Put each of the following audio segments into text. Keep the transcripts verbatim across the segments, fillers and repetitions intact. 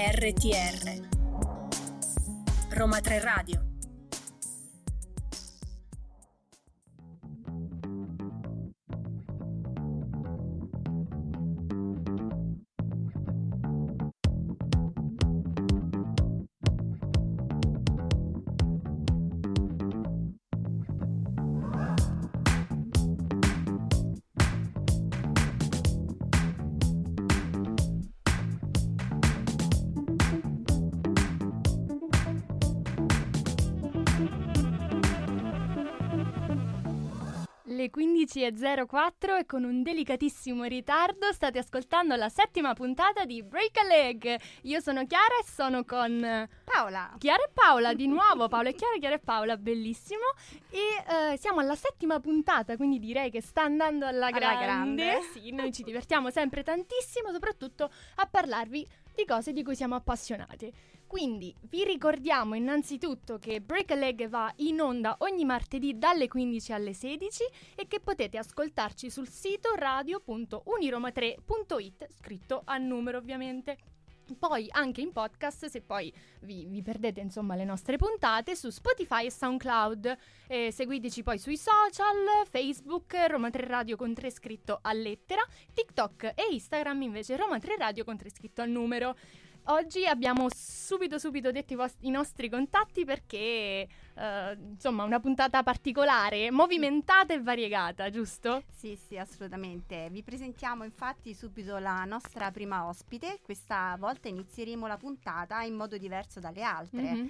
erre ti erre Roma Tre Radio. Le quindici e zero quattro e con un delicatissimo ritardo state ascoltando la settima puntata di Break a Leg. Io sono Chiara e sono con Paola. Chiara e Paola, di nuovo Paola e Chiara, Chiara e Paola, bellissimo. E eh, siamo alla settima puntata, quindi direi che sta andando alla grande. Alla grande. Sì, noi ci divertiamo sempre tantissimo, soprattutto a parlarvi di cose di cui siamo appassionati. Quindi vi ricordiamo innanzitutto che Break a Leg va in onda ogni martedì dalle quindici alle sedici e che potete ascoltarci sul sito radio punto uniroma tre punto it, scritto a numero ovviamente. Poi anche in podcast, se poi vi, vi perdete insomma le nostre puntate, su Spotify e SoundCloud. Eh, seguiteci poi sui social, Facebook, Roma Tre Radio con tre scritto a lettera, TikTok e Instagram invece Roma Tre Radio con tre scritto al numero. Oggi abbiamo subito subito detto i, vost- i nostri contatti perché uh, insomma una puntata particolare, movimentata e variegata, giusto? Sì, sì, assolutamente. Vi presentiamo infatti subito la nostra prima ospite. Questa volta inizieremo la puntata in modo diverso dalle altre. Mm-hmm.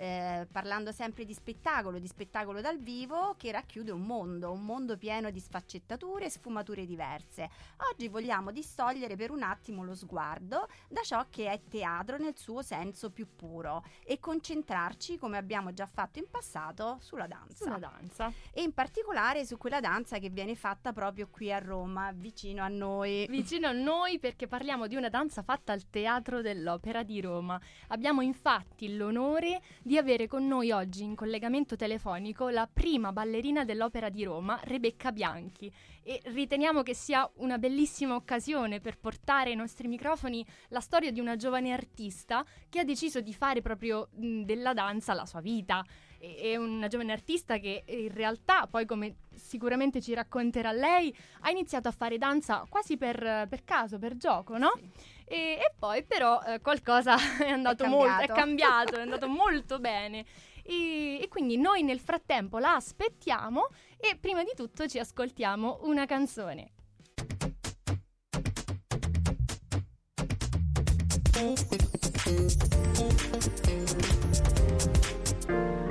Eh, parlando sempre di spettacolo, di spettacolo dal vivo che racchiude un mondo, un mondo pieno di sfaccettature e sfumature diverse. Oggi vogliamo distogliere per un attimo lo sguardo da ciò che è teatro nel suo senso più puro e concentrarci, come abbiamo già fatto in passato, sulla danza. Sulla danza. E in particolare su quella danza che viene fatta proprio qui a Roma, vicino a noi. Vicino a noi perché parliamo di una danza fatta al Teatro dell'Opera di Roma. Abbiamo infatti l'onore di avere con noi oggi in collegamento telefonico la prima ballerina dell'Opera di Roma, Rebecca Bianchi, e riteniamo che sia una bellissima occasione per portare ai nostri microfoni la storia di una giovane artista che ha deciso di fare proprio mh, della danza la sua vita. È una giovane artista che in realtà poi, come sicuramente ci racconterà lei, ha iniziato a fare danza quasi per, per caso, per gioco, no? Sì. E, e poi però eh, qualcosa è andato molto, è cambiato, è andato molto bene. E, e quindi noi nel frattempo la aspettiamo e prima di tutto ci ascoltiamo una canzone.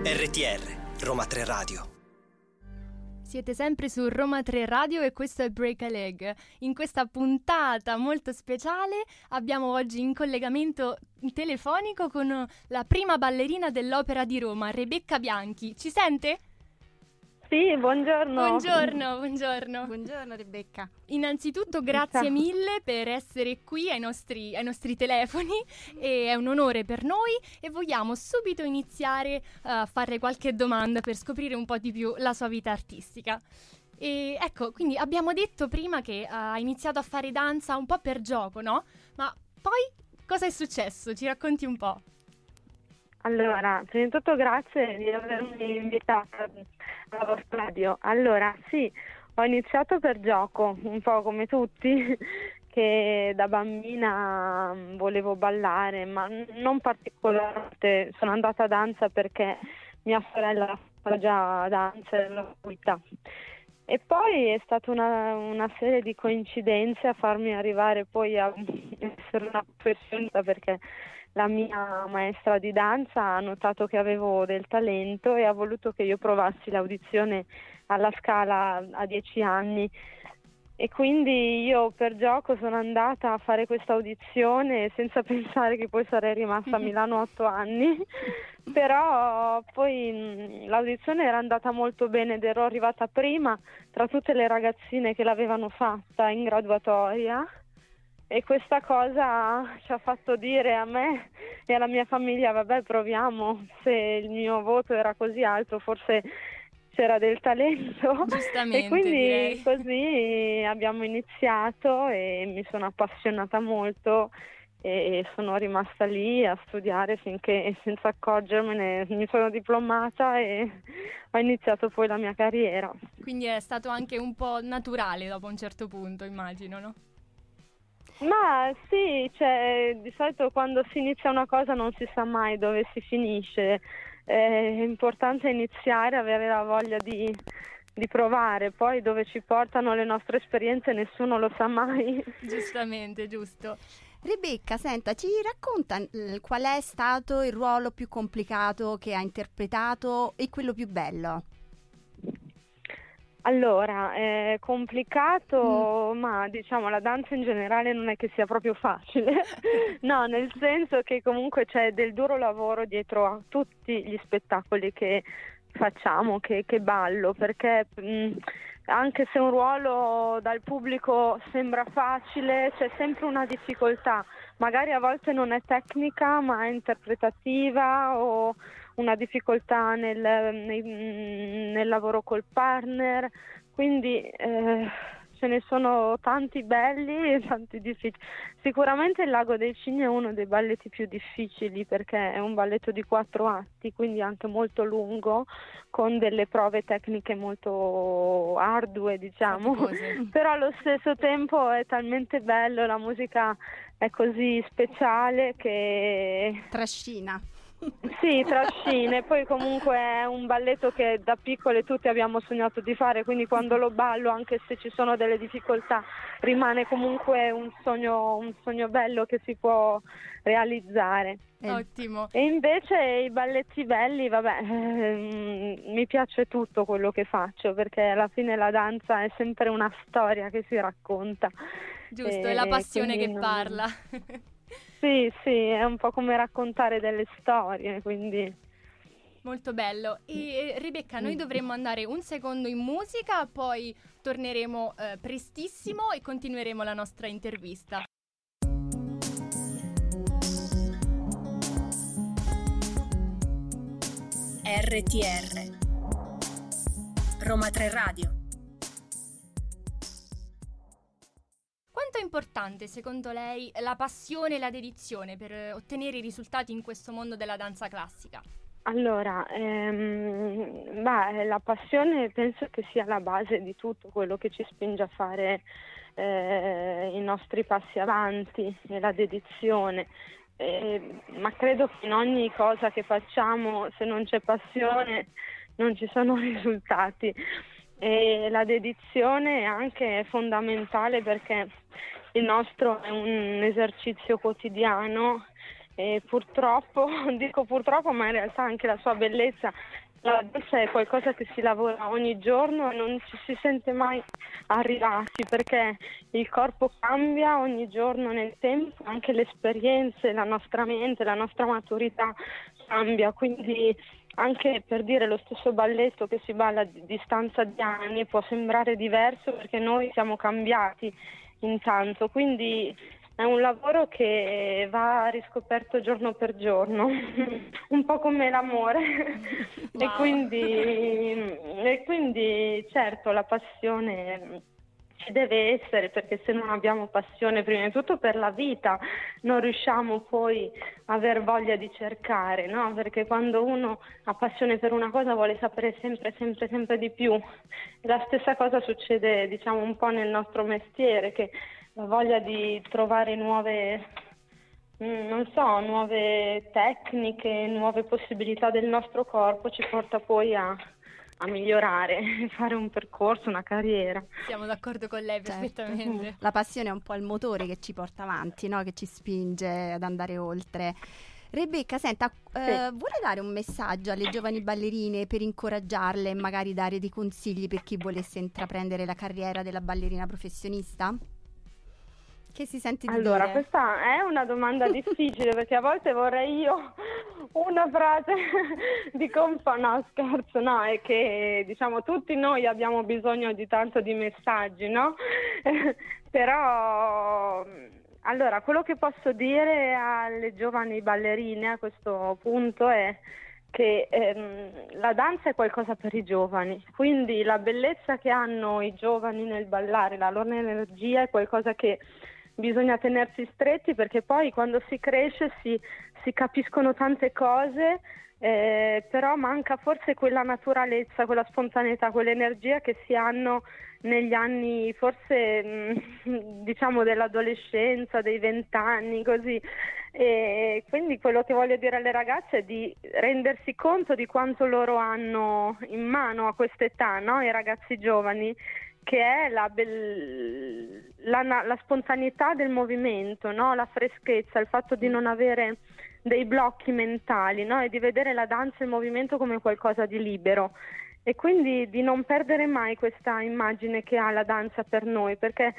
erre ti erre, Roma Tre Radio. Siete sempre su Roma Tre Radio e questo è Break a Leg. In questa puntata molto speciale abbiamo oggi in collegamento telefonico con la prima ballerina dell'Opera di Roma, Rebecca Bianchi. Ci sente? Sì, buongiorno. Buongiorno, buongiorno. Buongiorno Rebecca. Innanzitutto grazie Ciao. mille per essere qui ai nostri, ai nostri telefoni, e è un onore per noi e vogliamo subito iniziare a fare qualche domanda per scoprire un po' di più la sua vita artistica. E ecco, quindi abbiamo detto prima che ha iniziato a fare danza un po' per gioco, no? Ma poi cosa è successo? Ci racconti un po'. Allora, prima di tutto grazie di avermi invitata alla vostra radio. Allora, sì, ho iniziato per gioco, un po' come tutti, che da bambina volevo ballare, ma non particolarmente. Sono andata a danza perché mia sorella fa già danza e l'ho seguita. E poi è stata una, una serie di coincidenze a farmi arrivare poi a essere una professionista, perché la mia maestra di danza ha notato che avevo del talento e ha voluto che io provassi l'audizione alla Scala a dieci anni. E quindi io per gioco sono andata a fare questa audizione senza pensare che poi sarei rimasta a Milano otto anni, però poi l'audizione era andata molto bene ed ero arrivata prima tra tutte le ragazzine che l'avevano fatta in graduatoria. E questa cosa ci ha fatto dire a me e alla mia famiglia: vabbè, proviamo, se il mio voto era così alto forse c'era del talento. Giustamente. E quindi direi. Così abbiamo iniziato e mi sono appassionata molto e sono rimasta lì a studiare finché, senza accorgermene, mi sono diplomata e ho iniziato poi la mia carriera. Quindi è stato anche un po' naturale dopo un certo punto, immagino, no? Ma sì, cioè, di solito quando si inizia una cosa non si sa mai dove si finisce, è importante iniziare, avere la voglia di, di provare, poi dove ci portano le nostre esperienze nessuno lo sa mai. Giustamente, giusto. Rebecca, senta, ci racconta qual è stato il ruolo più complicato che ha interpretato e quello più bello? Allora, è complicato, mm. ma diciamo la danza in generale non è che sia proprio facile, no, nel senso che comunque c'è del duro lavoro dietro a tutti gli spettacoli che facciamo, che, che ballo, perché mh, anche se un ruolo dal pubblico sembra facile, c'è sempre una difficoltà, magari a volte non è tecnica ma è interpretativa, o una difficoltà nel, nel, nel lavoro col partner, quindi eh, ce ne sono tanti belli e tanti difficili. Sicuramente il Lago dei Cigni è uno dei balletti più difficili perché è un balletto di quattro atti, quindi anche molto lungo, con delle prove tecniche molto ardue, diciamo, però allo stesso tempo è talmente bello, la musica è così speciale che... trascina. Sì, trascine, poi comunque è un balletto che da piccole tutti abbiamo sognato di fare, quindi quando lo ballo, anche se ci sono delle difficoltà, rimane comunque un sogno, un sogno bello che si può realizzare. Ottimo. E invece i balletti belli, vabbè, ehm, mi piace tutto quello che faccio, perché alla fine la danza è sempre una storia che si racconta. Giusto, e, è la passione che non... parla. Sì, sì, è un po' come raccontare delle storie, quindi... Molto bello. E Rebecca, noi dovremmo andare un secondo in musica, poi torneremo eh, prestissimo e continueremo la nostra intervista. R T R Roma Tre Radio. Quanto è importante, secondo lei, la passione e la dedizione per ottenere i risultati in questo mondo della danza classica? Allora, ehm, beh, la passione penso che sia la base di tutto quello che ci spinge a fare eh, i nostri passi avanti, e la dedizione. Eh, ma credo che in ogni cosa che facciamo, se non c'è passione, non ci sono risultati. E la dedizione è anche fondamentale perché il nostro è un esercizio quotidiano e purtroppo, dico purtroppo, ma in realtà anche la sua bellezza, la danza è qualcosa che si lavora ogni giorno e non ci si sente mai arrivati perché il corpo cambia ogni giorno nel tempo, anche le esperienze, la nostra mente, la nostra maturità cambia, quindi anche per dire lo stesso balletto che si balla a distanza di anni può sembrare diverso perché noi siamo cambiati intanto, quindi è un lavoro che va riscoperto giorno per giorno, un po' come l'amore. Wow. e quindi e quindi certo la passione ci deve essere, perché se non abbiamo passione prima di tutto per la vita non riusciamo poi a aver voglia di cercare, no? Perché quando uno ha passione per una cosa vuole sapere sempre sempre sempre di più. La stessa cosa succede, diciamo, un po' nel nostro mestiere, che la voglia di trovare nuove, non so, nuove tecniche, nuove possibilità del nostro corpo ci porta poi a, a migliorare, fare un percorso, una carriera. Siamo d'accordo con lei perfettamente. Certo. La passione è un po' il motore che ci porta avanti, no? Che ci spinge ad andare oltre. Rebecca, senta, sì. eh, vuole dare un messaggio alle giovani ballerine per incoraggiarle e magari dare dei consigli per chi volesse intraprendere la carriera della ballerina professionista? Che si sente di allora, dire? Questa è una domanda difficile perché a volte vorrei io una frase di compa, no scherzo, no, è che diciamo tutti noi abbiamo bisogno di tanto di messaggi, no? Però allora quello che posso dire alle giovani ballerine a questo punto è che ehm, la danza è qualcosa per i giovani, quindi la bellezza che hanno i giovani nel ballare, la loro energia è qualcosa che bisogna tenersi stretti, perché poi quando si cresce si, si capiscono tante cose, eh, però manca forse quella naturalezza, quella spontaneità, quell'energia che si hanno negli anni forse mh, diciamo dell'adolescenza, dei vent'anni, così. E quindi quello che voglio dire alle ragazze è di rendersi conto di quanto loro hanno in mano a quest'età, no? I ragazzi giovani, che è la, bel... la, la spontaneità del movimento, no? La freschezza, il fatto di non avere dei blocchi mentali, no? E di vedere la danza e il movimento come qualcosa di libero, e quindi di non perdere mai questa immagine che ha la danza per noi, perché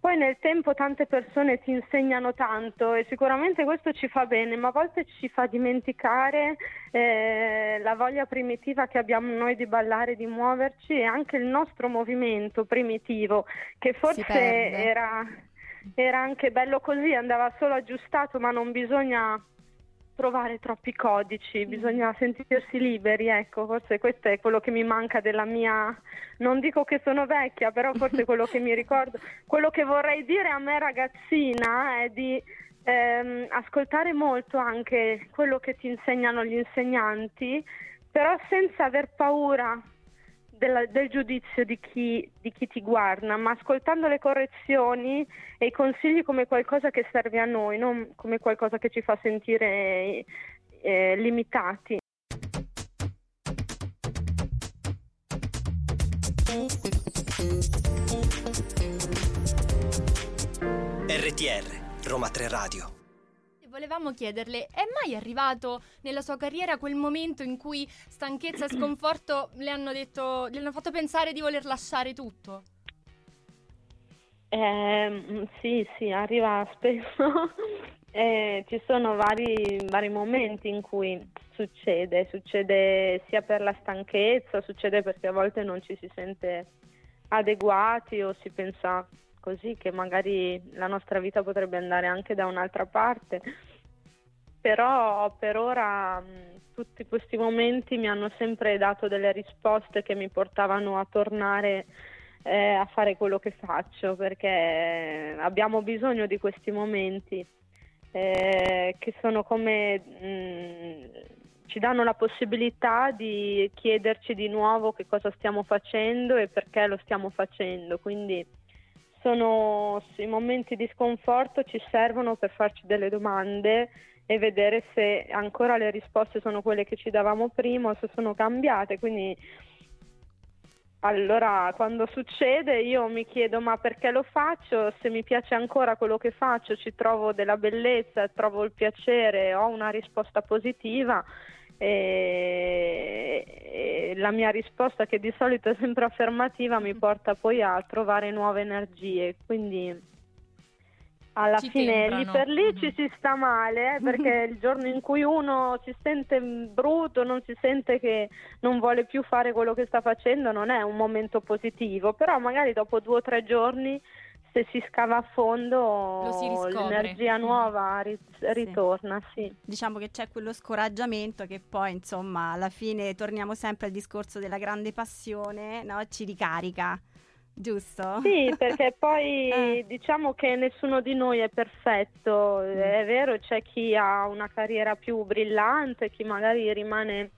poi nel tempo tante persone ti insegnano tanto e sicuramente questo ci fa bene, ma a volte ci fa dimenticare eh, la voglia primitiva che abbiamo noi di ballare, di muoverci, e anche il nostro movimento primitivo, che forse era, era anche bello così, andava solo aggiustato, ma non bisogna trovare troppi codici, bisogna sentirsi liberi, ecco, forse questo è quello che mi manca della mia, non dico che sono vecchia, però forse quello che mi ricordo, quello che vorrei dire a me ragazzina è di ehm, ascoltare molto anche quello che ti insegnano gli insegnanti, però senza aver paura della, del giudizio di chi, di chi ti guarda, ma ascoltando le correzioni e i consigli come qualcosa che serve a noi, non come qualcosa che ci fa sentire eh, limitati. erre ti erre, Roma Tre Radio. Volevamo chiederle, è mai arrivato nella sua carriera quel momento in cui stanchezza e sconforto le hanno detto, le hanno fatto pensare di voler lasciare tutto? Eh, sì, sì, arriva spesso. eh, ci sono vari, vari momenti in cui succede, succede sia per la stanchezza, succede perché a volte non ci si sente adeguati o si pensa così che magari la nostra vita potrebbe andare anche da un'altra parte, però per ora mh, tutti questi momenti mi hanno sempre dato delle risposte che mi portavano a tornare eh, a fare quello che faccio, perché abbiamo bisogno di questi momenti eh, che sono come mh, ci danno la possibilità di chiederci di nuovo che cosa stiamo facendo e perché lo stiamo facendo, quindi sono i momenti di sconforto, ci servono per farci delle domande e vedere se ancora le risposte sono quelle che ci davamo prima o se sono cambiate. Quindi allora quando succede io mi chiedo ma perché lo faccio, se mi piace ancora quello che faccio, ci trovo della bellezza, trovo il piacere, ho una risposta positiva. E la mia risposta, che di solito è sempre affermativa, mi porta poi a trovare nuove energie, quindi alla ci fine temprano. Lì per lì mm-hmm. ci si sta male eh, perché il giorno in cui uno si sente brutto, non si sente, che non vuole più fare quello che sta facendo, non è un momento positivo, però magari dopo due o tre giorni, se si scava a fondo, l'energia nuova rit- ritorna, sì. sì. Diciamo che c'è quello scoraggiamento che poi, insomma, alla fine torniamo sempre al discorso della grande passione, no? Ci ricarica, giusto? Sì, perché poi eh. diciamo che nessuno di noi è perfetto, mm. è vero, c'è chi ha una carriera più brillante, chi magari rimane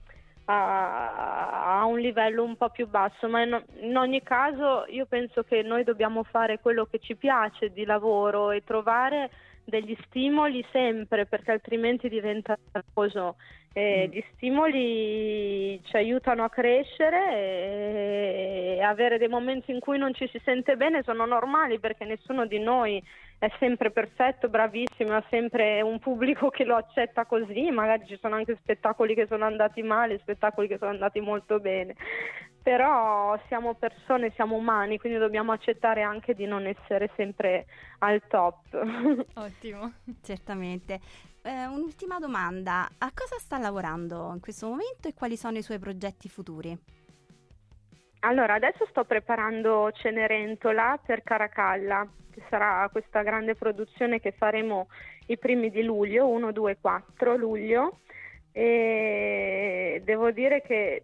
a un livello un po' più basso, ma in ogni caso io penso che noi dobbiamo fare quello che ci piace di lavoro e trovare degli stimoli sempre, perché altrimenti diventa noioso. E mm. gli stimoli ci aiutano a crescere, e avere dei momenti in cui non ci si sente bene sono normali, perché nessuno di noi è sempre perfetto, bravissimo, ha sempre un pubblico che lo accetta così, magari ci sono anche spettacoli che sono andati male, spettacoli che sono andati molto bene, però siamo persone, siamo umani, quindi dobbiamo accettare anche di non essere sempre al top. Ottimo, certamente. Eh, un'ultima domanda, a cosa sta lavorando in questo momento e quali sono i suoi progetti futuri? Allora, adesso sto preparando Cenerentola per Caracalla, che sarà questa grande produzione che faremo i primi di luglio, uno, due, quattro luglio, e devo dire che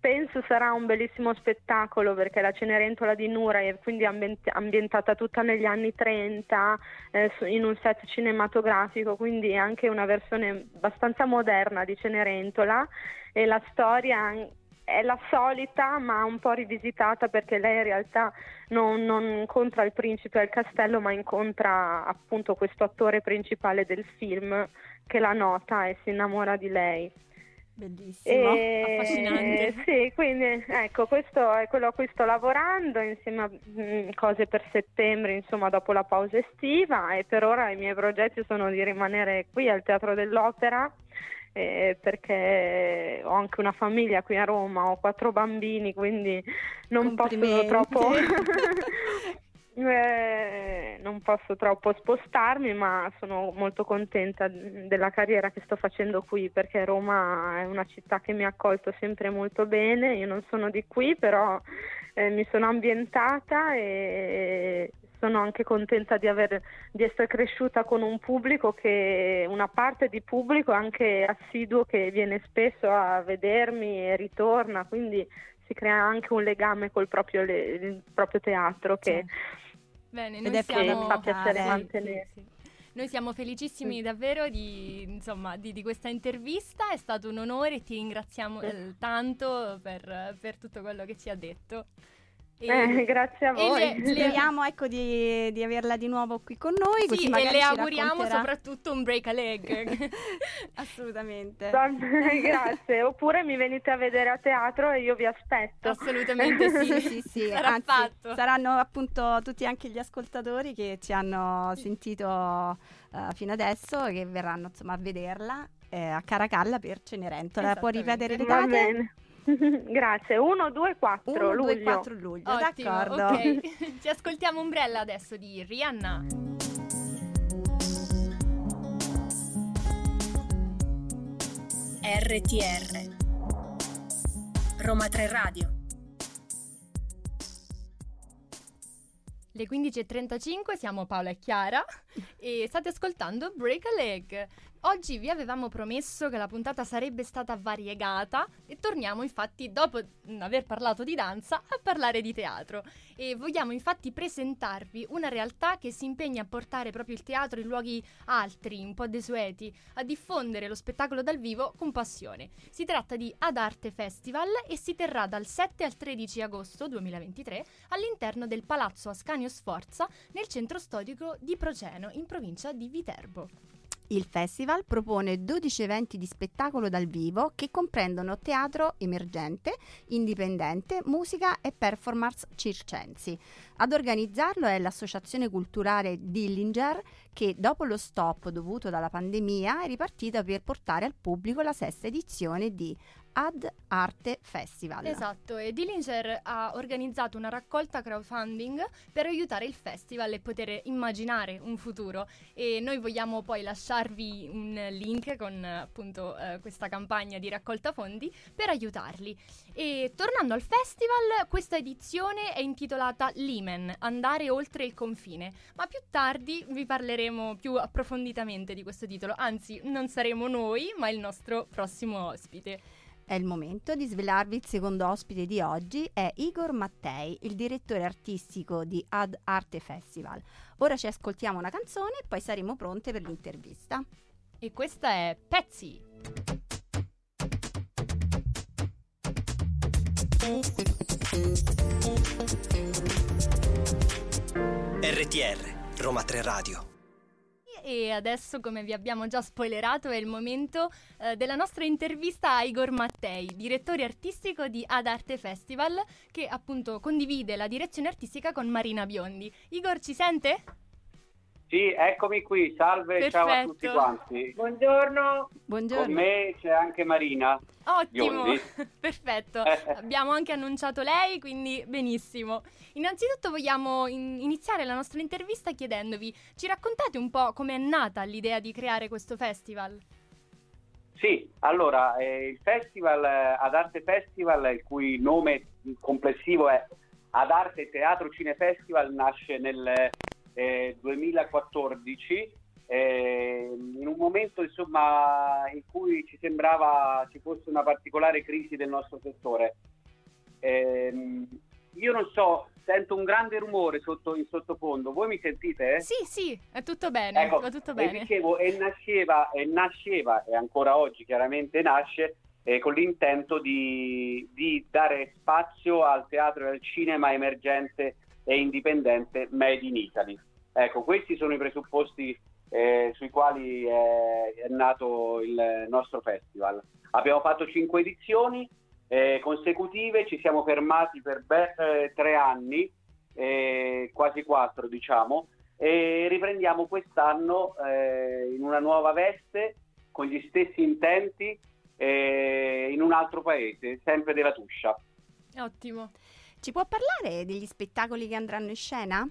Penso sarà un bellissimo spettacolo, perché la Cenerentola di Nureyev, quindi ambientata tutta negli anni trenta, eh, in un set cinematografico, quindi anche una versione abbastanza moderna di Cenerentola, e la storia è la solita ma un po' rivisitata, perché lei in realtà non, non incontra il principe al castello, ma incontra appunto questo attore principale del film che la nota e si innamora di lei. Bellissimo, e... affascinante. Sì, quindi ecco, questo è quello a cui sto lavorando, insieme a mh, cose per settembre, insomma, dopo la pausa estiva, e per ora i miei progetti sono di rimanere qui al Teatro dell'Opera, eh, perché ho anche una famiglia qui a Roma, ho quattro bambini, quindi non posso troppo... Eh, non posso troppo spostarmi, ma sono molto contenta della carriera che sto facendo qui, perché Roma è una città che mi ha accolto sempre molto bene. Io non sono di qui, però eh, mi sono ambientata e sono anche contenta di aver di essere cresciuta con un pubblico che, una parte di pubblico anche assiduo, che viene spesso a vedermi e ritorna, quindi si crea anche un legame col proprio, le, il proprio teatro che... Sì. Bene, noi siamo... fa piacere ah, mantenere. Sì, sì. Noi siamo felicissimi sì. davvero di, insomma, di, di questa intervista, è stato un onore e ti ringraziamo sì. eh, tanto per, per tutto quello che ci ha detto. E, eh, grazie a voi. Speriamo ecco, di, di averla di nuovo qui con noi. Sì, e le auguriamo racconterà... soprattutto un break a leg. Assolutamente. Grazie. Oppure mi venite a vedere a teatro e io vi aspetto. Assolutamente sì, sì, sì. Sarà Anzi, fatto. Saranno appunto tutti anche gli ascoltatori che ci hanno sentito uh, fino adesso, che verranno insomma a vederla eh, a Caracalla per Cenerentola. Può ripetere le date? Va bene. Grazie, uno, due, quattro luglio. uno, due, quattro luglio, ottimo, d'accordo. Okay. Ci ascoltiamo Umbrella adesso di Rihanna. R T R Roma Tre Radio. Le quindici e trentacinque, siamo Paola e Chiara e state ascoltando Break a Leg. Oggi vi avevamo promesso che la puntata sarebbe stata variegata e torniamo infatti, dopo aver parlato di danza, a parlare di teatro, e vogliamo infatti presentarvi una realtà che si impegna a portare proprio il teatro in luoghi altri, un po' desueti, a diffondere lo spettacolo dal vivo con passione. Si tratta di A D ARTE Festival e si terrà dal sette al tredici agosto duemilaventitré all'interno del Palazzo Ascanio Sforza nel centro storico di Proceno, in provincia di Viterbo. Il festival propone dodici eventi di spettacolo dal vivo che comprendono teatro emergente, indipendente, musica e performance circensi. Ad organizzarlo è l'associazione culturale Dillinger, che dopo lo stop dovuto dalla pandemia è ripartita per portare al pubblico la sesta edizione di A D ARTE Festival. Esatto, e Dillinger ha organizzato una raccolta crowdfunding per aiutare il festival e poter immaginare un futuro, e noi vogliamo poi lasciarvi un link con appunto eh, questa campagna di raccolta fondi per aiutarli. E tornando al festival, questa edizione è intitolata LIMEN, andare oltre il confine, ma più tardi vi parleremo più approfonditamente di questo titolo, anzi non saremo noi ma il nostro prossimo ospite. È il momento di svelarvi il secondo ospite di oggi, è Igor Mattei, il direttore artistico di A D ARTE Festival. Ora ci ascoltiamo una canzone e poi saremo pronte per l'intervista. E questa è Pezzi. R T R, Roma Tre Radio. E adesso, come vi abbiamo già spoilerato, è il momento eh, della nostra intervista a Igor Mattei, direttore artistico di A D ARTE Festival, che appunto condivide la direzione artistica con Marina Biondi. Igor, ci sente? Sì, eccomi qui, salve, perfetto. Ciao a tutti quanti. Buongiorno. Buongiorno. Con me c'è anche Marina Ottimo, Biondi. Perfetto. Abbiamo anche annunciato lei, quindi benissimo. Innanzitutto vogliamo in- iniziare la nostra intervista chiedendovi, ci raccontate un po' come è nata l'idea di creare questo festival? Sì, allora, eh, il festival, eh, A D ARTE Festival, il cui nome complessivo è A D ARTE Teatro Cine Festival, nasce nel... Eh, duemilaquattordici eh, in un momento insomma in cui ci sembrava ci fosse una particolare crisi del nostro settore. Eh, io non so, sento un grande rumore sotto, in sottofondo. Voi mi sentite? Eh? Sì, sì, è tutto bene. Ecco, è tutto bene. E dicevo, e nasceva, e nasceva, e ancora oggi chiaramente nasce, eh, con l'intento di, di dare spazio al teatro e al cinema emergente e indipendente made in Italy. Ecco, questi sono i presupposti eh, sui quali è, è nato il nostro festival. Abbiamo fatto cinque edizioni Eh, consecutive, ci siamo fermati per ben eh, tre anni, eh, quasi quattro diciamo, e riprendiamo quest'anno eh, in una nuova veste, con gli stessi intenti, eh, in un altro paese, sempre della Tuscia. Ottimo. Ci può parlare degli spettacoli che andranno in scena?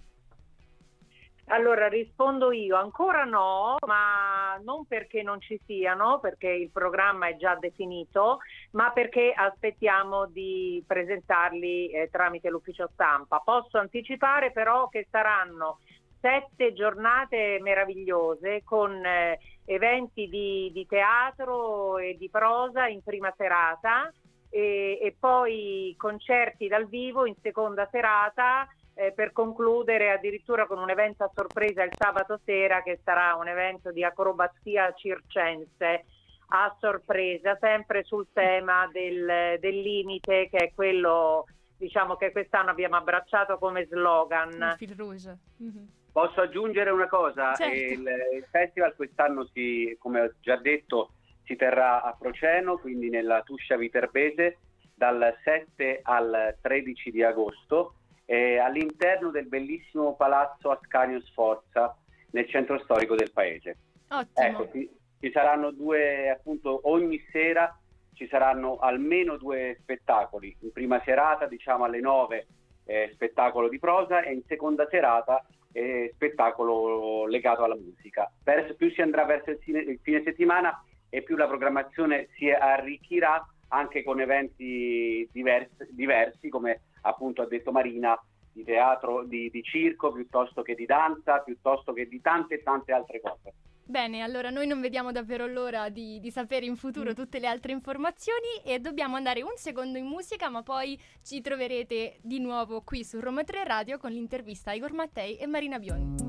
Allora, rispondo io, ancora no, ma non perché non ci siano, perché il programma è già definito, ma perché aspettiamo di presentarli eh, tramite l'ufficio stampa. Posso anticipare però che saranno sette giornate meravigliose con eh, eventi di, di teatro e di prosa in prima serata e, e poi concerti dal vivo in seconda serata, Eh, per concludere addirittura con un evento a sorpresa il sabato sera, che sarà un evento di acrobazia circense a sorpresa, sempre sul tema del, del limite, che è quello, diciamo, che quest'anno abbiamo abbracciato come slogan. Mm-hmm. Posso aggiungere una cosa? Certo. Il, il festival quest'anno, si, come ho già detto, si terrà a Proceno, quindi nella Tuscia viterbese, dal sette al tredici di agosto, Eh, all'interno del bellissimo Palazzo Ascanio Sforza, nel centro storico del paese. Ottimo. Ecco, ci, ci saranno due, appunto, ogni sera ci saranno almeno due spettacoli. In prima serata, diciamo alle nove, eh, spettacolo di prosa, e in seconda serata eh, spettacolo legato alla musica. Verso, più si andrà verso il, cine, il fine settimana e più la programmazione si arricchirà, anche con eventi diversi, diversi come appunto ha detto Marina, di teatro, di, di circo, piuttosto che di danza, piuttosto che di tante tante altre cose. Bene, allora noi non vediamo davvero l'ora di, di sapere in futuro tutte le altre informazioni, e dobbiamo andare un secondo in musica, ma poi ci troverete di nuovo qui su Roma Tre Radio con l'intervista a Igor Mattei e Marina Biondi.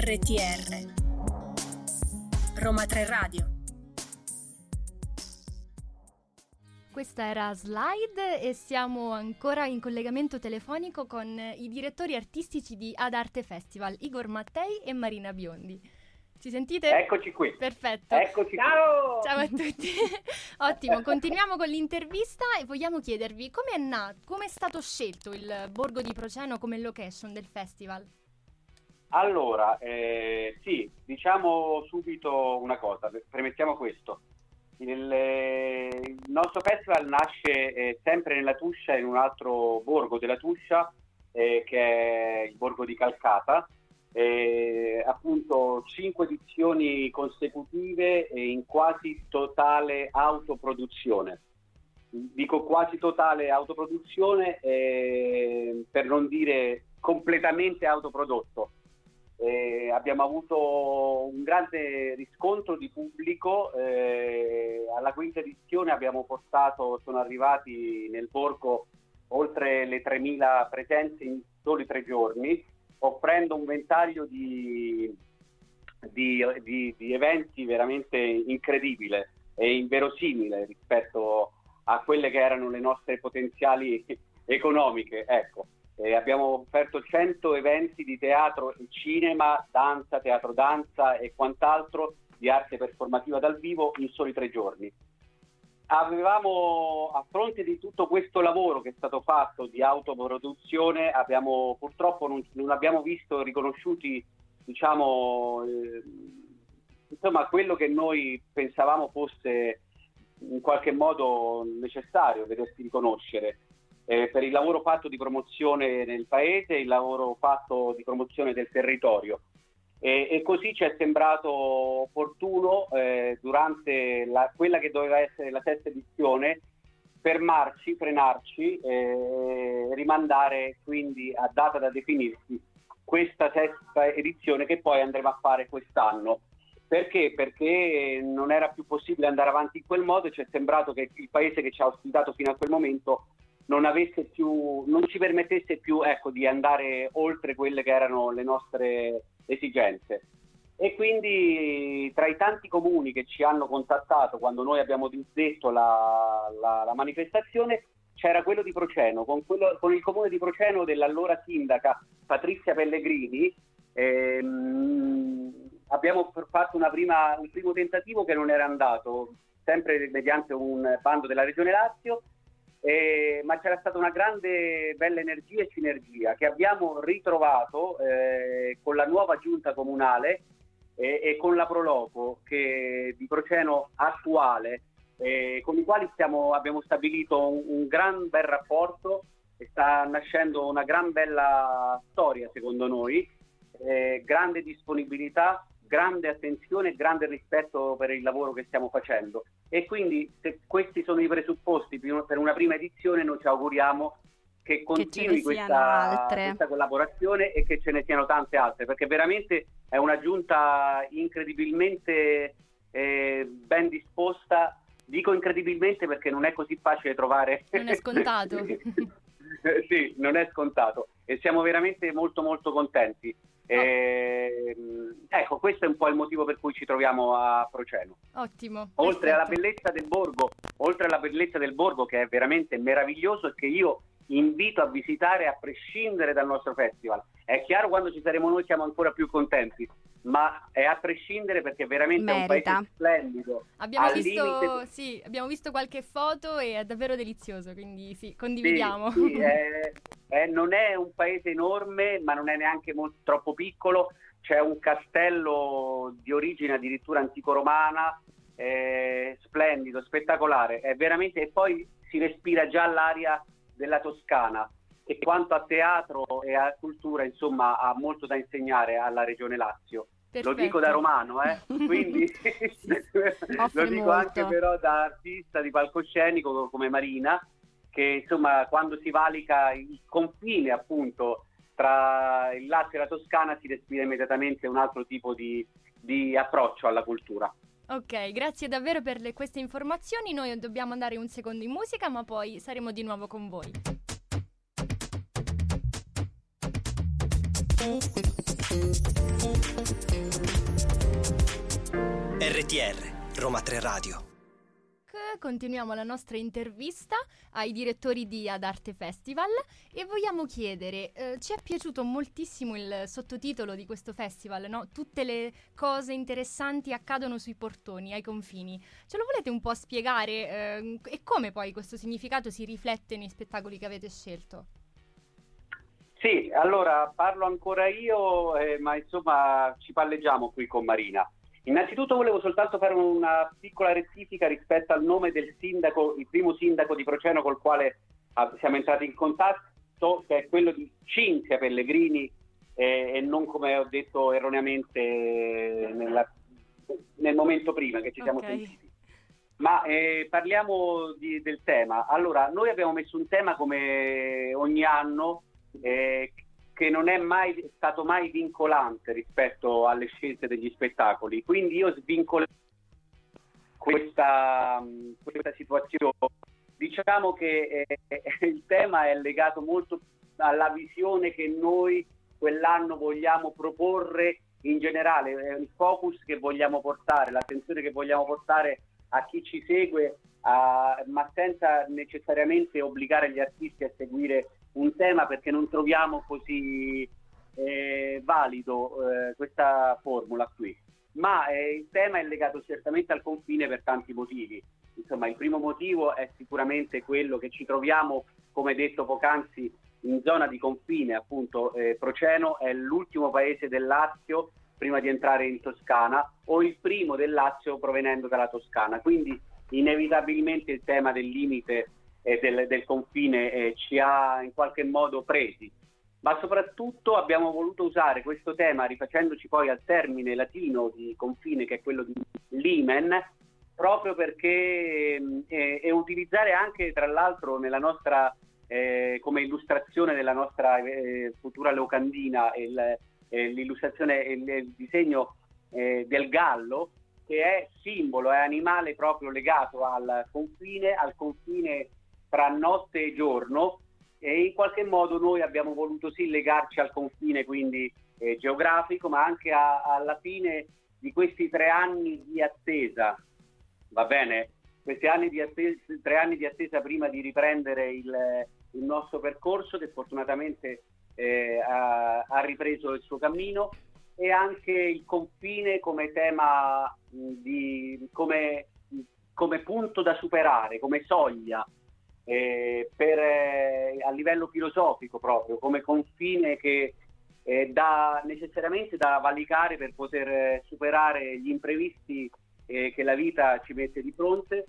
R T R Roma Tre Radio. Questa era Slide, e siamo ancora in collegamento telefonico con i direttori artistici di A D ARTE Festival, Igor Mattei e Marina Biondi. Ci sentite? Eccoci qui. Perfetto. Eccoci. Ciao. Ciao a tutti. Ottimo, continuiamo con l'intervista e vogliamo chiedervi come è nato, come è stato scelto il borgo di Proceno come location del festival? Allora, eh, sì, diciamo subito una cosa, premettiamo questo. Il, il nostro festival nasce eh, sempre nella Tuscia, in un altro borgo della Tuscia, eh, che è il borgo di Calcata, eh, appunto cinque edizioni consecutive eh, in quasi totale autoproduzione. Dico quasi totale autoproduzione eh, per non dire completamente autoprodotto. Eh, abbiamo avuto un grande riscontro di pubblico. Eh, alla quinta edizione abbiamo portato, sono arrivati nel borgo oltre le tremila presenze in soli tre giorni, offrendo un ventaglio di, di, di, di eventi veramente incredibile e inverosimile rispetto a quelle che erano le nostre potenziali economiche, ecco. Eh, abbiamo offerto cento eventi di teatro e cinema, danza, teatro danza e quant'altro, di arte performativa dal vivo, in soli tre giorni. Avevamo, a fronte di tutto questo lavoro che è stato fatto di autoproduzione, abbiamo purtroppo non, non abbiamo visto riconosciuti, diciamo, eh, insomma, quello che noi pensavamo fosse in qualche modo necessario vedersi riconoscere. Eh, per il lavoro fatto di promozione nel paese, il lavoro fatto di promozione del territorio, e, e così ci è sembrato opportuno eh, durante la, quella che doveva essere la sesta edizione fermarci, frenarci, eh, rimandare quindi a data da definirsi questa sesta edizione che poi andremo a fare quest'anno. Perché? Perché non era più possibile andare avanti in quel modo e ci è sembrato che il paese che ci ha ospitato fino a quel momento non avesse più, non ci permettesse più, ecco, di andare oltre quelle che erano le nostre esigenze. E quindi tra i tanti comuni che ci hanno contattato quando noi abbiamo disdetto la, la, la manifestazione c'era quello di Proceno, con, quello, con il comune di Proceno dell'allora sindaca Patrizia Pellegrini. Ehm, abbiamo fatto una prima, un primo tentativo che non era andato, sempre mediante un bando della Regione Lazio, eh, ma c'era stata una grande bella energia e sinergia che abbiamo ritrovato eh, con la nuova giunta comunale e, e con la Proloco che, di Proceno attuale, eh, con i quali stiamo, abbiamo stabilito un, un gran bel rapporto e sta nascendo una gran bella storia secondo noi, eh, grande disponibilità, grande attenzione e grande rispetto per il lavoro che stiamo facendo. E quindi se questi sono i presupposti per una prima edizione, noi ci auguriamo che continui che questa, questa collaborazione e che ce ne siano tante altre, perché veramente è una giunta incredibilmente eh, ben disposta. Dico incredibilmente perché non è così facile trovare. Non è scontato. Sì, non è scontato e siamo veramente molto molto contenti. Oh. Eh, ecco, questo è un po' il motivo per cui ci troviamo a Proceno. Ottimo. Oltre alla bellezza del borgo, oltre alla bellezza del borgo che è veramente meraviglioso e che io invito a visitare a prescindere dal nostro festival. È chiaro, quando ci saremo noi siamo ancora più contenti, ma è a prescindere perché veramente merita. È un paese splendido. Abbiamo visto, limite... sì, abbiamo visto qualche foto e è davvero delizioso, quindi sì, condividiamo. Sì, sì, è, è, non è un paese enorme, ma non è neanche molto, troppo piccolo. C'è un castello di origine addirittura antico-romana, eh, splendido, spettacolare. È veramente, e poi si respira già l'aria della Toscana. E quanto a teatro e a cultura, insomma, ha molto da insegnare alla Regione Lazio. Perfetto. Lo dico da romano, eh? Quindi lo dico molto. Anche però da artista di palcoscenico come Marina, che insomma quando si valica il confine appunto tra il Lazio e la Toscana si respira immediatamente un altro tipo di, di approccio alla cultura. Ok, grazie davvero per le, queste informazioni. Noi dobbiamo andare un secondo in musica, ma poi saremo di nuovo con voi. R T R, Roma Tre Radio. Continuiamo la nostra intervista ai direttori di A D ARTE Festival e vogliamo chiedere, eh, ci è piaciuto moltissimo il sottotitolo di questo festival, no? Tutte le cose interessanti accadono sui portoni, ai confini. Ce lo volete un po' spiegare eh, e come poi questo significato si riflette nei spettacoli che avete scelto? Sì, allora parlo ancora io, eh, ma insomma ci palleggiamo qui con Marina. Innanzitutto volevo soltanto fare una piccola rettifica rispetto al nome del sindaco, il primo sindaco di Proceno col quale siamo entrati in contatto, che è quello di Cinzia Pellegrini eh, e non come ho detto erroneamente nella, nel momento prima che ci siamo okay. sentiti. Ma eh, parliamo di, del tema. Allora, noi abbiamo messo un tema come ogni anno eh, che non è mai stato mai vincolante rispetto alle scelte degli spettacoli. Quindi io svincolerei questa, questa situazione. Diciamo che eh, il tema è legato molto alla visione che noi quell'anno vogliamo proporre in generale, il focus che vogliamo portare, l'attenzione che vogliamo portare a chi ci segue, a, ma senza necessariamente obbligare gli artisti a seguire un tema perché non troviamo così eh, valido eh, questa formula qui. Ma eh, il tema è legato certamente al confine per tanti motivi. Insomma, il primo motivo è sicuramente quello che ci troviamo, come detto poc'anzi, in zona di confine, appunto eh, Proceno è l'ultimo paese del Lazio prima di entrare in Toscana o il primo del Lazio provenendo dalla Toscana. Quindi inevitabilmente il tema del limite Del, del confine eh, ci ha in qualche modo presi, ma soprattutto abbiamo voluto usare questo tema rifacendoci poi al termine latino di confine che è quello di LIMEN proprio perché eh, e utilizzare anche, tra l'altro, nella nostra eh, come illustrazione della nostra eh, futura locandina il, eh, l'illustrazione il, il disegno eh, del gallo, che è simbolo, è animale proprio legato al confine, al confine tra notte e giorno, e in qualche modo noi abbiamo voluto sì legarci al confine, quindi eh, geografico, ma anche a, alla fine di questi tre anni di attesa. Va bene, questi anni di attesa, tre anni di attesa prima di riprendere il, il nostro percorso, che fortunatamente eh, ha, ha ripreso il suo cammino, e anche il confine come tema, di, come, come punto da superare, come soglia, eh, per, eh, a livello filosofico proprio, come confine che eh, da, necessariamente da valicare per poter superare gli imprevisti Eh, che la vita ci mette di fronte,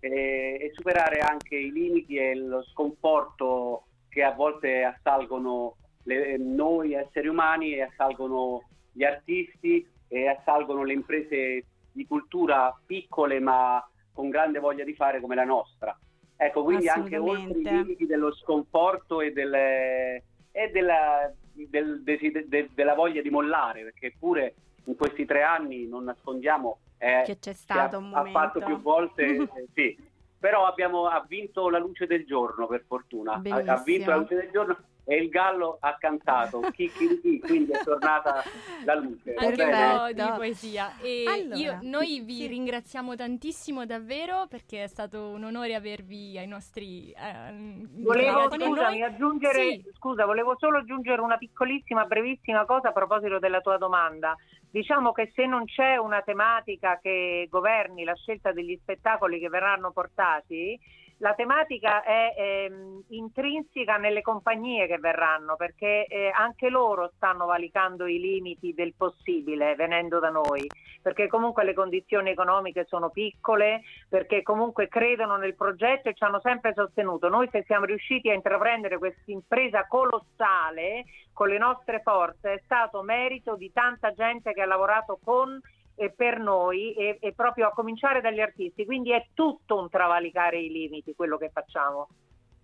eh, e superare anche i limiti e lo sconforto che a volte assalgono le, noi esseri umani, e assalgono gli artisti, e assalgono le imprese di cultura piccole ma con grande voglia di fare come la nostra. Ecco, quindi anche oltre i limiti dello sconforto e, delle, e della, del, de, de, de, della voglia di mollare, perché pure in questi tre anni non nascondiamo Eh, che c'è stato che ha, un momento. Ha fatto più volte, eh, sì, però abbiamo ha vinto la luce del giorno, per fortuna. Bellissimo. Ha vinto la luce del giorno e il gallo ha cantato chi, chi, chi, quindi è tornata la luce. Anche un po' di poesia. E allora, io, noi vi sì. ringraziamo tantissimo davvero, perché è stato un onore avervi ai nostri eh, volevo scusami, aggiungere sì. scusa, volevo solo aggiungere una piccolissima, brevissima cosa a proposito della tua domanda. Diciamo che se non c'è una tematica che governi la scelta degli spettacoli che verranno portati, la tematica è ehm, intrinseca nelle compagnie che verranno, perché eh, anche loro stanno valicando i limiti del possibile venendo da noi, perché comunque le condizioni economiche sono piccole, perché comunque credono nel progetto e ci hanno sempre sostenuto. Noi, se siamo riusciti a intraprendere questa impresa colossale con le nostre forze, è stato merito di tanta gente che ha lavorato con e per noi, e, e proprio a cominciare dagli artisti, quindi è tutto un travalicare i limiti quello che facciamo.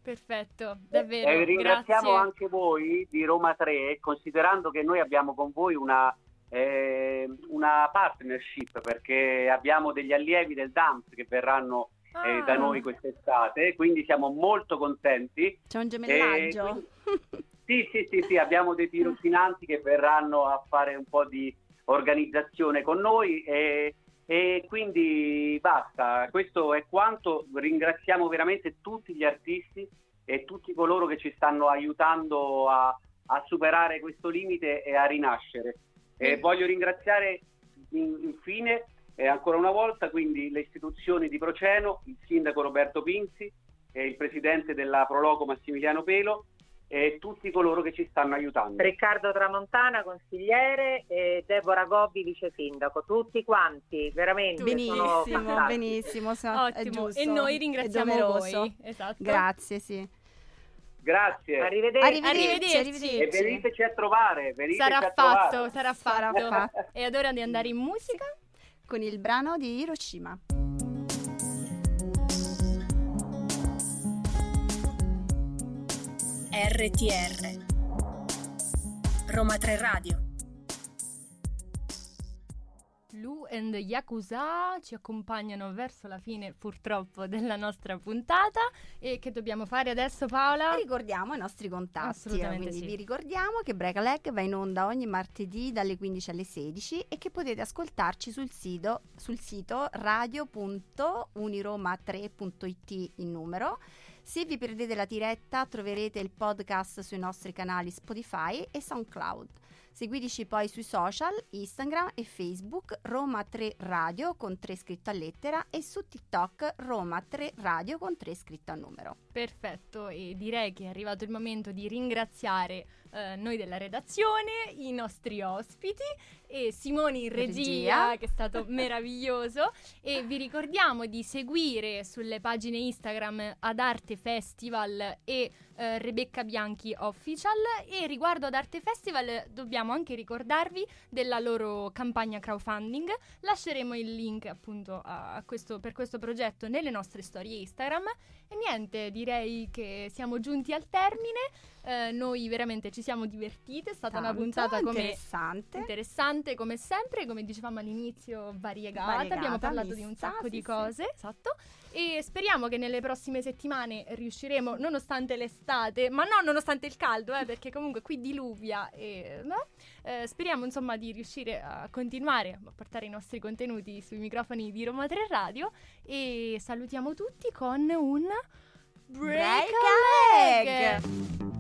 Perfetto, davvero. E ringraziamo grazie. Anche voi di Roma Tre, considerando che noi abbiamo con voi una, eh, una partnership, perché abbiamo degli allievi del D A M S che verranno ah. eh, da noi quest'estate, quindi siamo molto contenti. C'è un gemellaggio. E quindi, sì, sì, sì, sì, abbiamo dei tirocinanti che verranno a fare un po' di organizzazione con noi, e, e quindi basta, questo è quanto. Ringraziamo veramente tutti gli artisti e tutti coloro che ci stanno aiutando a, a superare questo limite e a rinascere. E mm. voglio ringraziare infine eh, ancora una volta quindi le istituzioni di Proceno, il sindaco Roberto Pinzi e il presidente della Proloco Massimiliano Pelo, e tutti coloro che ci stanno aiutando. Riccardo Tramontana, consigliere, e Deborah Gobbi, vice sindaco, tutti quanti, veramente. Benissimo, sono benissimo, so, ottimo. È giusto. E noi ringraziamo voi. Esatto. Grazie, sì. Grazie. Arrivederci. Arrivederci. Arrivederci. E veniteci a trovare. Veniteci sarà, a fatto, trovare. Sarà fatto, sarà fatto. E ad ora di andare in musica con il brano di Hiroshima. R T R Roma Tre Radio. Lou and Yakuza ci accompagnano verso la fine, purtroppo, della nostra puntata. E che dobbiamo fare adesso, Paola? Ricordiamo i nostri contatti. Assolutamente, quindi sì. Vi ricordiamo che Break a Leg va in onda ogni martedì dalle quindici alle sedici, e che potete ascoltarci sul sito, sul sito radio punto uniroma tre punto it in numero. Se vi perdete la diretta, troverete il podcast sui nostri canali Spotify e SoundCloud. Seguiteci poi sui social, Instagram e Facebook, Roma Tre Radio con tre scritto a lettera, e su TikTok Roma Tre Radio con tre scritto a numero. Perfetto, e direi che è arrivato il momento di ringraziare eh, noi della redazione, i nostri ospiti e Simone in regia, regia. Che è stato meraviglioso, e vi ricordiamo di seguire sulle pagine Instagram Ad Arte Festival e eh, Rebecca Bianchi Official. E riguardo Ad Arte Festival dobbiamo vogliamo anche ricordarvi della loro campagna crowdfunding. Lasceremo il link appunto a questo, per questo progetto nelle nostre storie Instagram. E niente, direi che siamo giunti al termine. Eh, noi veramente ci siamo divertite, è stata Tanto, una puntata come interessante. interessante come sempre, come dicevamo all'inizio, variegata. variegata Abbiamo parlato vista, di un sacco sì, di cose, sì. esatto. E speriamo che nelle prossime settimane riusciremo, nonostante l'estate, ma no, nonostante il caldo, eh, perché comunque qui diluvia e no? eh, speriamo insomma di riuscire a continuare a portare i nostri contenuti sui microfoni di Roma Tre Radio. E salutiamo tutti con un break a leg.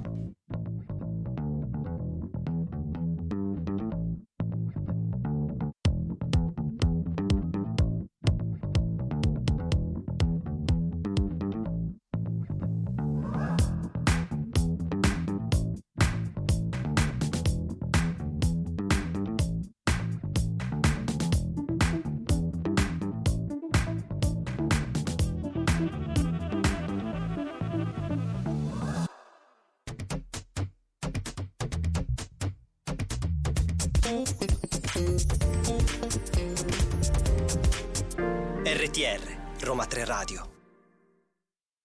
R T R Roma Tre Radio.